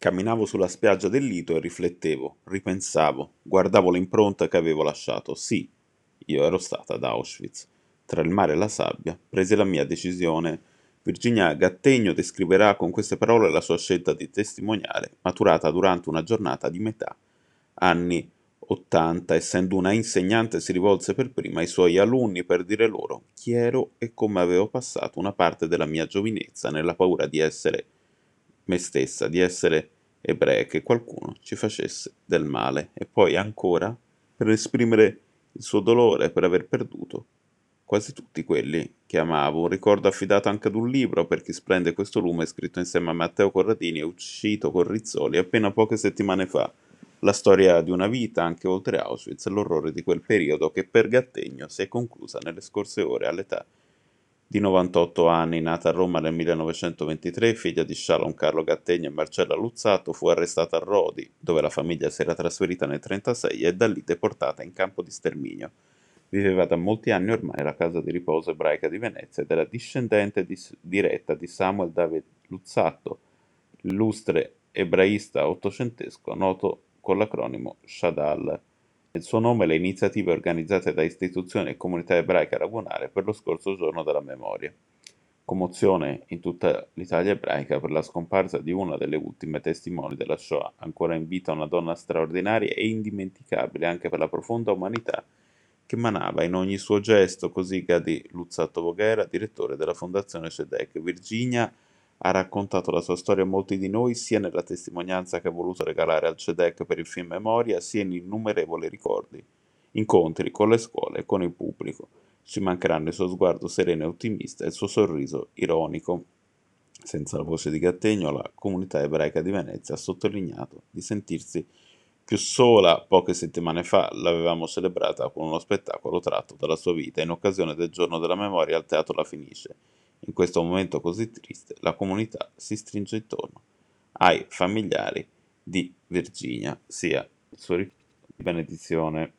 Camminavo sulla spiaggia del Lido e riflettevo, ripensavo, guardavo l'impronta che avevo lasciato. Sì, io ero stata ad Auschwitz. Tra il mare e la sabbia, prese la mia decisione. Virginia Gattegno descriverà con queste parole la sua scelta di testimoniare, maturata durante una giornata di metà anni 80, essendo una insegnante si rivolse per prima ai suoi alunni per dire loro chi ero e come avevo passato una parte della mia giovinezza nella paura di essere me stessa, di essere ebrea, che qualcuno ci facesse del male, e poi ancora per esprimere il suo dolore per aver perduto quasi tutti quelli che amavo. Un ricordo affidato anche ad un libro, Per chi splende questo lume, scritto insieme a Matteo Corradini e uscito con Rizzoli appena poche settimane fa. La storia di una vita, anche oltre Auschwitz, l'orrore di quel periodo che per Gattegno si è conclusa nelle scorse ore all'età di 98 anni. Nata a Roma nel 1923, figlia di Shalom Carlo Gattegno e Marcella Luzzatto, fu arrestata a Rodi, dove la famiglia si era trasferita nel 1936 e da lì deportata in campo di sterminio. Viveva da molti anni ormai alla casa di riposo ebraica di Venezia ed era discendente diretta di Samuel David Luzzatto, illustre ebraista ottocentesco noto con l'acronimo Shadal. Il suo nome e le iniziative organizzate da istituzioni e comunità ebraica aragonare per lo scorso giorno della memoria. Commozione in tutta l'Italia ebraica per la scomparsa di una delle ultime testimoni della Shoah, ancora in vita una donna straordinaria e indimenticabile anche per la profonda umanità che emanava in ogni suo gesto. Così Gadi Luzzatto Voghera, direttore della Fondazione SEDEC. Virginia ha raccontato la sua storia a molti di noi, sia nella testimonianza che ha voluto regalare al CDEC per il film Memoria, sia in innumerevoli ricordi, incontri con le scuole e con il pubblico. Ci mancheranno il suo sguardo sereno e ottimista e il suo sorriso ironico. Senza la voce di Gattegno, la comunità ebraica di Venezia ha sottolineato di sentirsi più sola. Poche settimane fa l'avevamo celebrata con uno spettacolo tratto dalla sua vita in occasione del giorno della memoria al teatro La Fenice. In questo momento così triste, la comunità si stringe intorno ai familiari di Virginia, sia il suo ricordo di benedizione.